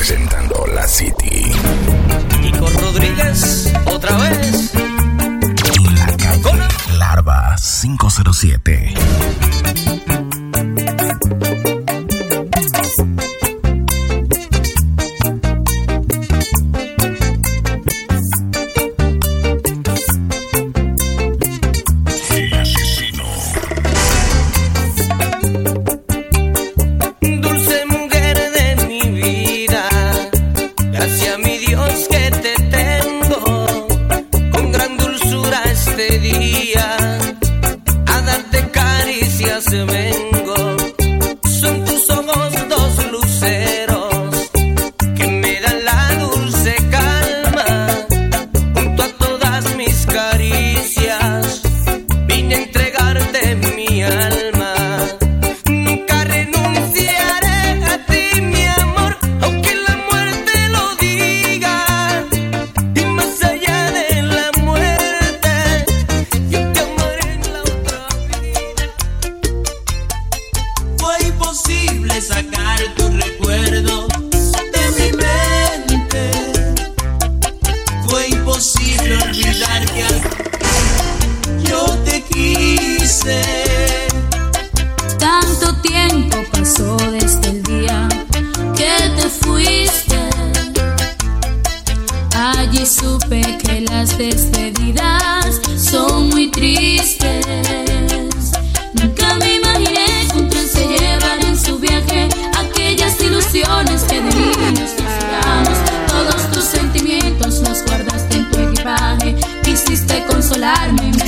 representando la City. Nico Rodríguez, otra vez. La calle Larva 507.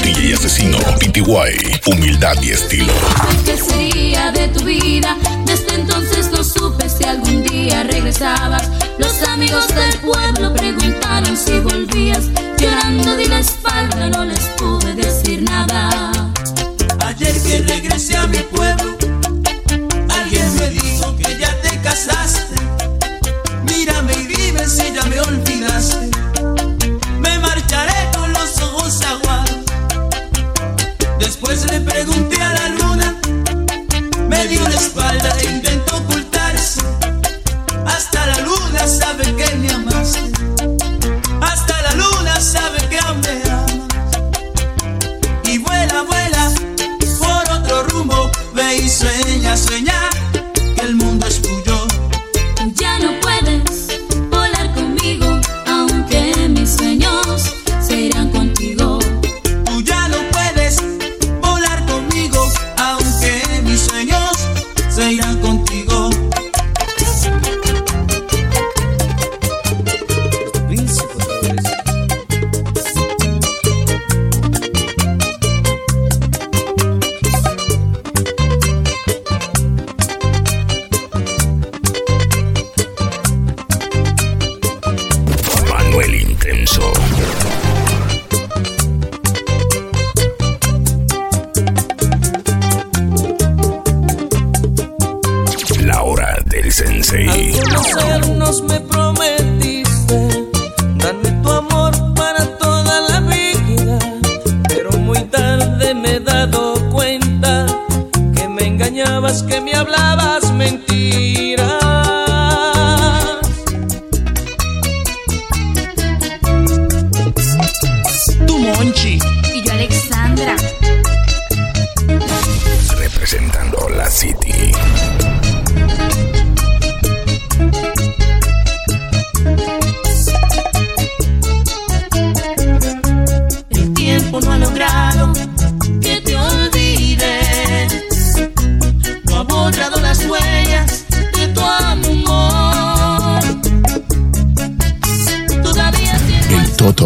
DJ Asesino, PTY, humildad y estilo. ¿Qué sería de tu vida? Desde entonces no supe si algún día regresabas. Los amigos del pueblo preguntaron si volvías. Llorando di la espalda, no les pude decir nada. Ayer que regresé a mi pueblo, alguien me dijo que ya te casaste. Mírame y dime si ya me olvidaste. Me marcharé con los ojos aguados. Después le pregunté a la luna, me dio la espalda e intentó ocultarse. Hasta la luna sabe que me amaste. Hasta la luna sabe que aún me amas. Y vuela, vuela por otro rumbo. Ve y sueña, sueña que el mundo es tuyo. Ya no puedes volar conmigo, aunque mis sueños se irán contigo. Tú ya no puedes volar conmigo, aunque mis sueños se irán contigo.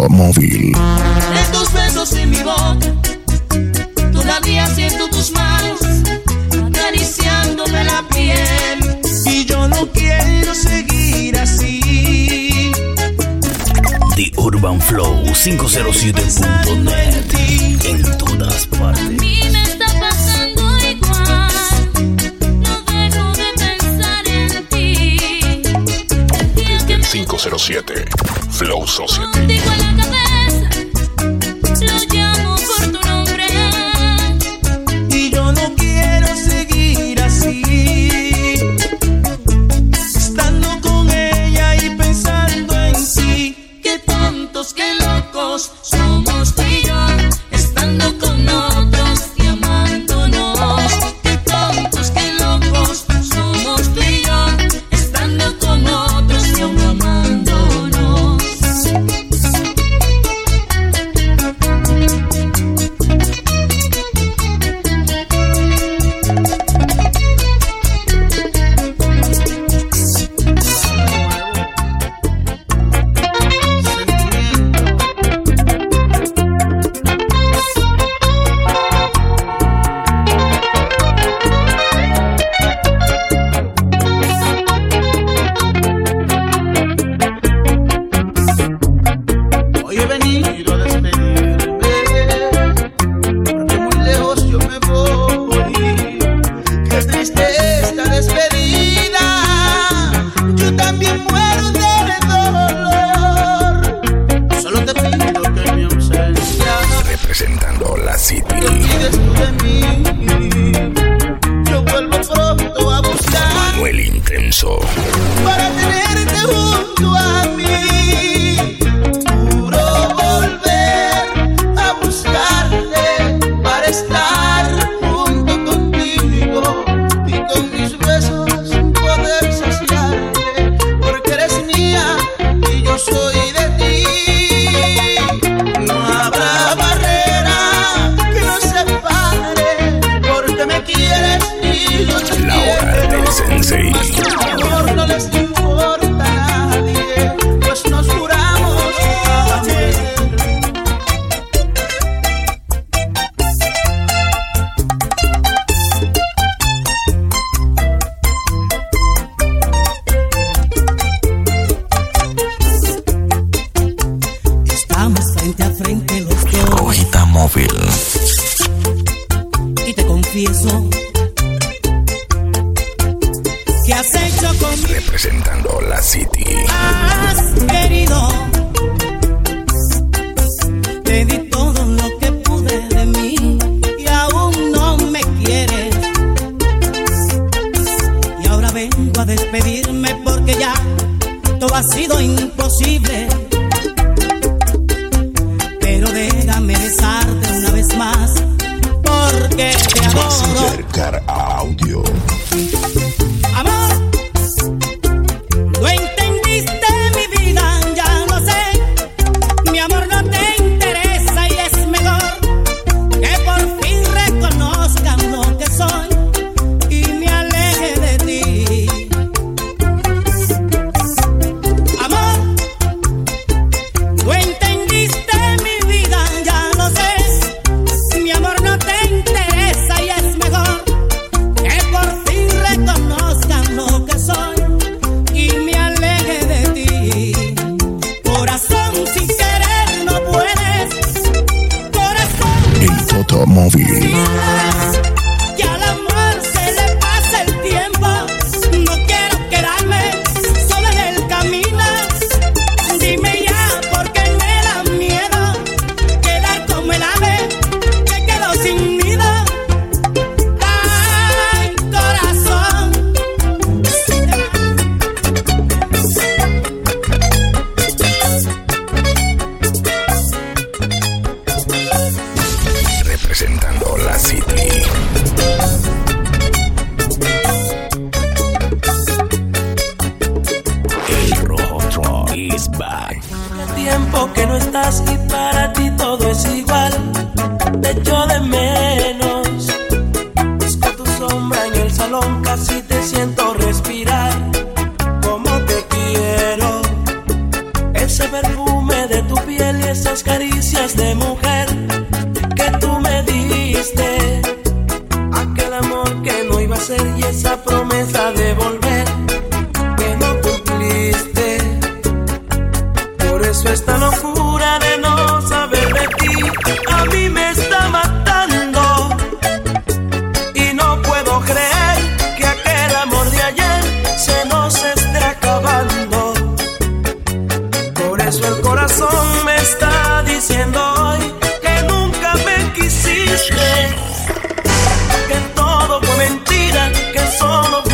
Móvil. De tus besos en mi boca, todavía siento tus manos acariciándome la piel. Y yo no quiero seguir así. The Urban Flow 507.net. En todas partes. Flow Society. Contigo en la cabeza, lo llamo por tu nombre. Y yo no quiero seguir así, estando con ella. piso. Para tenerte junto a mí, juro volver a buscarte para estar junto contigo y con mis besos poder saciarte, porque eres mía y yo soy de ti. No habrá barrera que nos separe, porque me quieres y yo te quiero. Sensei. Que todo fue mentira, que solo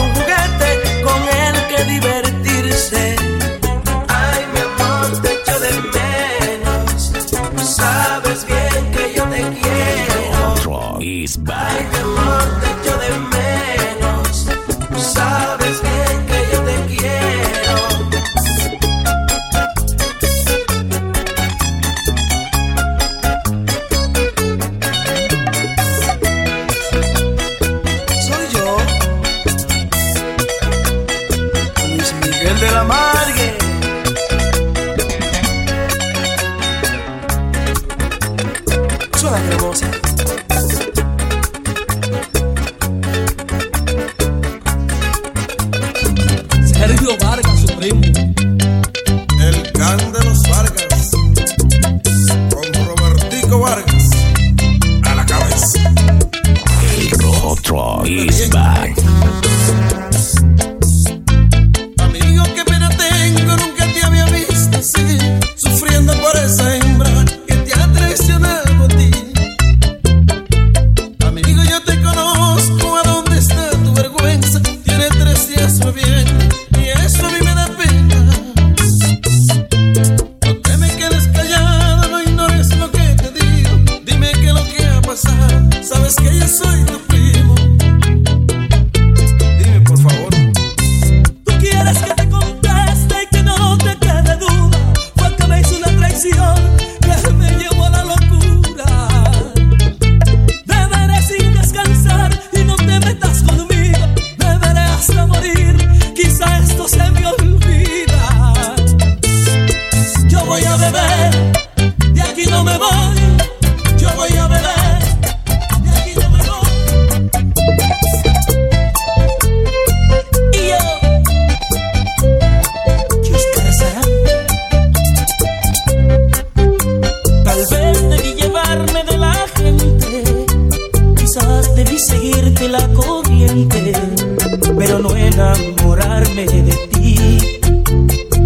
Quiero no enamorarme de ti,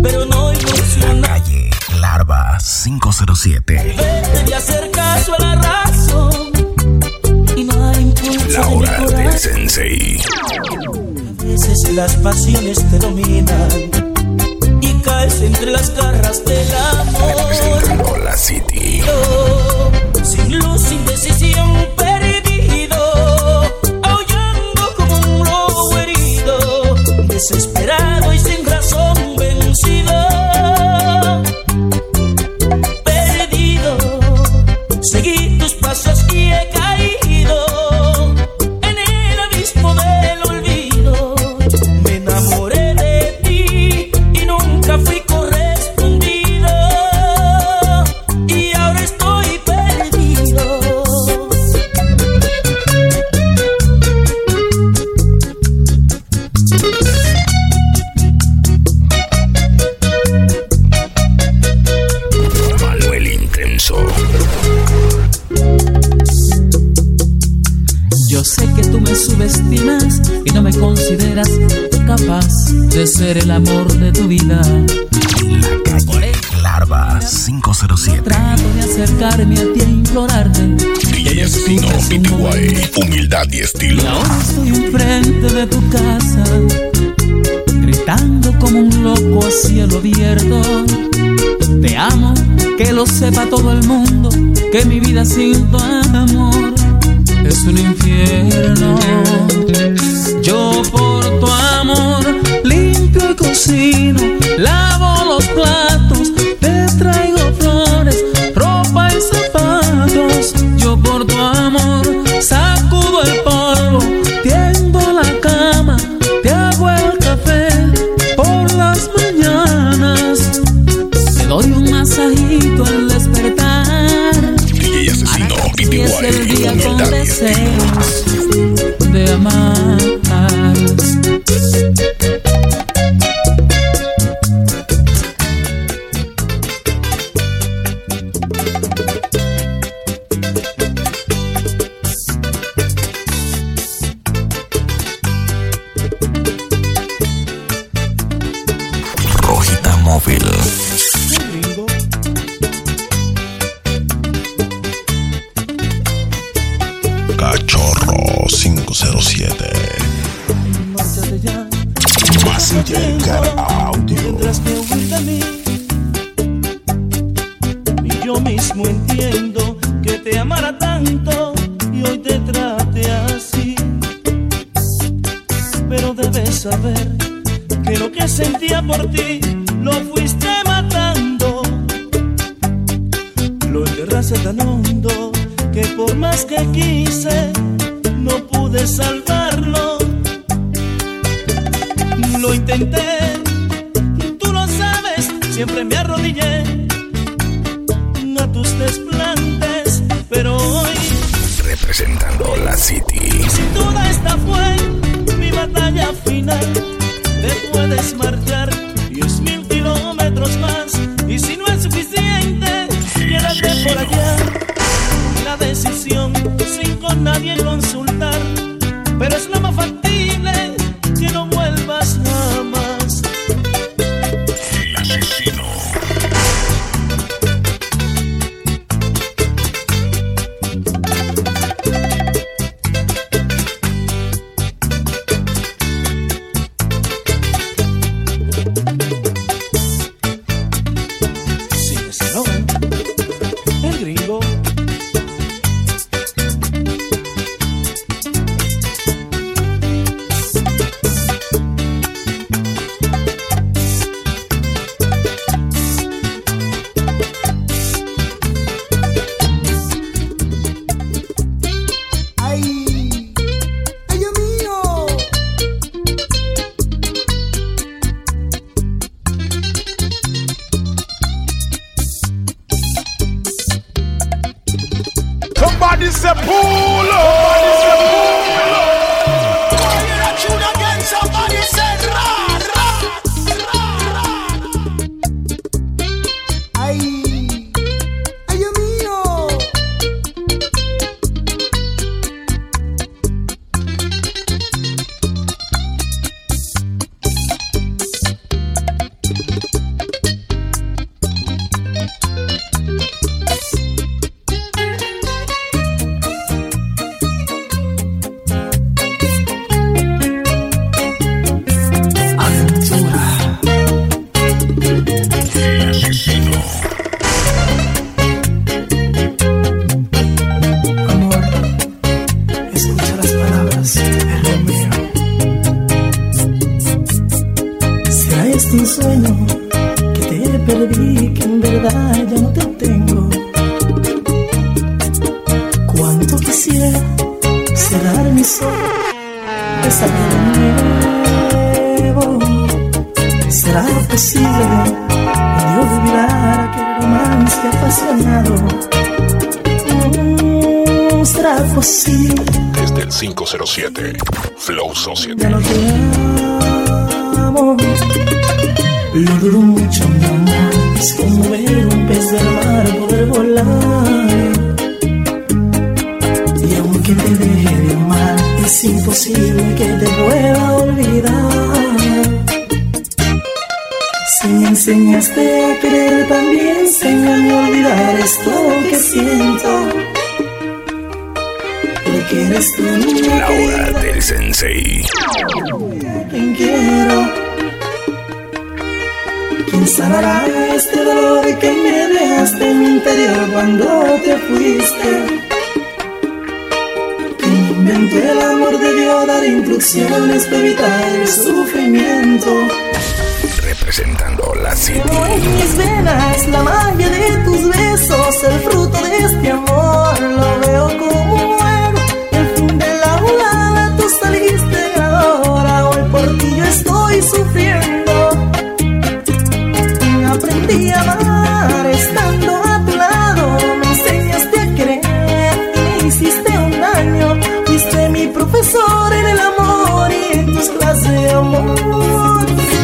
pero no ilusionar. La calle Larva 507. Vete de hacer caso a la razón y no hay impulso. La hora del sensei. A veces las pasiones te dominan y caes entre las garras del amor. Representando la City. Yo, sin luz, sin decisión, perdido, aullando como un lobo herido, desesperado y sin razón vencido. Perdido, seguí tus pasos y he caído en el abismo del olvido. Me enamoré. De ser el amor de tu vida. La calle Larva 507. Trato de acercarme a ti e implorarte. DJ Asesino, humildad y estilo. Y ahora estoy enfrente de tu casa, gritando como un loco a cielo abierto. Te amo, que lo sepa todo el mundo, que mi vida sin tu amor es un infierno. Yo por tu amor limpio y cocino, lavo los platos, te traigo flores, ropa y zapatos. Yo por tu amor sacudo el polvo, tiendo la cama, te hago el café por las mañanas, te doy un masajito al despertar. DJ Asesino, es el día con deseos de amar. este sueño que te perdí, que en verdad ya no te tengo. Cuánto quisiera cerrar mis ojos, besarte de nuevo. ¿Será posible de olvidar aquel romance apasionado? ¿Será posible? Desde el 507 Flow Society. Ya no te amo. Lo duro mucho, mi amor. Es como ver un pez del mar poder volar. Y aunque te deje de amar, es imposible que te pueda olvidar. Si me enseñaste a querer, también enséñame a olvidar esto que siento. Porque eres tú, niña. La hora del sensei. Quien quiero. Quien sanará este dolor que me dejaste en mi interior cuando te fuiste. Quien inventó el amor debió dar instrucciones para evitar el sufrimiento. Presentando la City. En mis venas, la magia de tus besos, el fruto de este amor, lo veo como un muero. El fin de la volada, tú saliste ganadora, hoy por ti yo estoy sufriendo. Aprendí a amar estando a tu lado, me enseñaste a querer y me hiciste un daño. Fuiste mi profesor en el amor y en tus clases de amor.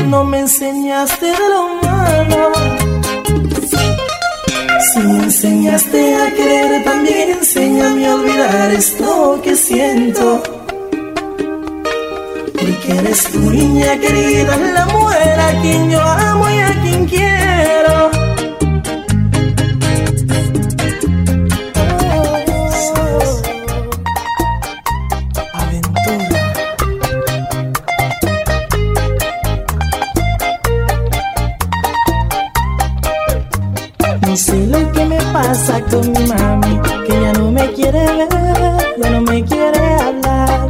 No me enseñaste de lo malo. Si me enseñaste a querer, también enséñame a olvidar esto que siento. Porque eres tu niña querida, la mujer a quien yo amo y a quien quiero. No sé lo que me pasa con mi mami, que ya no me quiere ver, ya no me quiere hablar.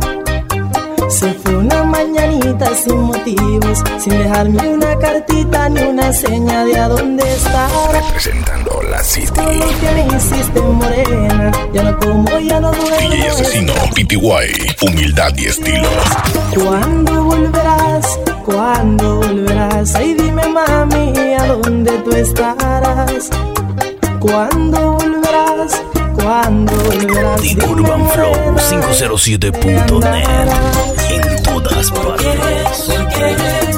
Se fue una mañanita sin motivos, sin dejarme una cartita ni una seña de a dónde estar. Representando la City. Todo lo que me hiciste morena, ya no como, ya no duermo. DJ Asesino, PTY, humildad y estilo. ¿Cuándo volverás? ¿Cuándo volverás? Ay, dime mami, ¿a dónde tú estarás? ¿Cuándo volverás? ¿Cuándo volverás? Digo Urban Flow 507.net en todas partes. ¿Por qué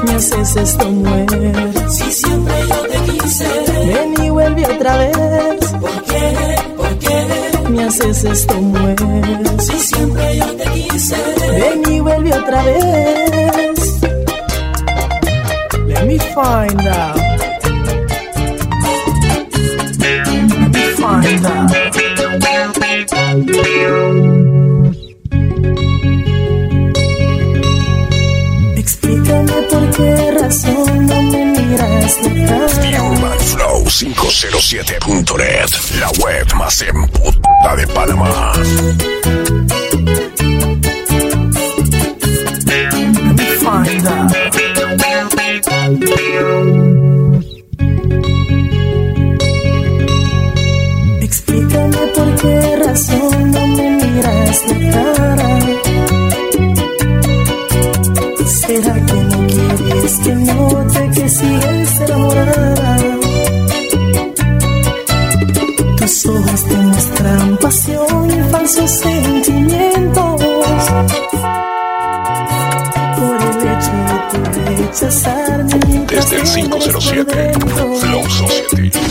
me haces esto, mujer? Si siempre yo te quise. Ven y vuelve otra vez. ¿Por qué me haces esto, mujer? Si siempre yo te quise. Ven y vuelve otra vez. Let me find out. Let me find out. Explícame por qué razón no me miras la cara. Urban Flow 507.net, la web más emputada de Panamá. Let me find out. Explícame por qué razón no me miras la cara. ¿Será que no quieres que note que sigues enamorada? Tus ojos te muestran pasión y falsos sentimientos. Desde el 507 Flow Society.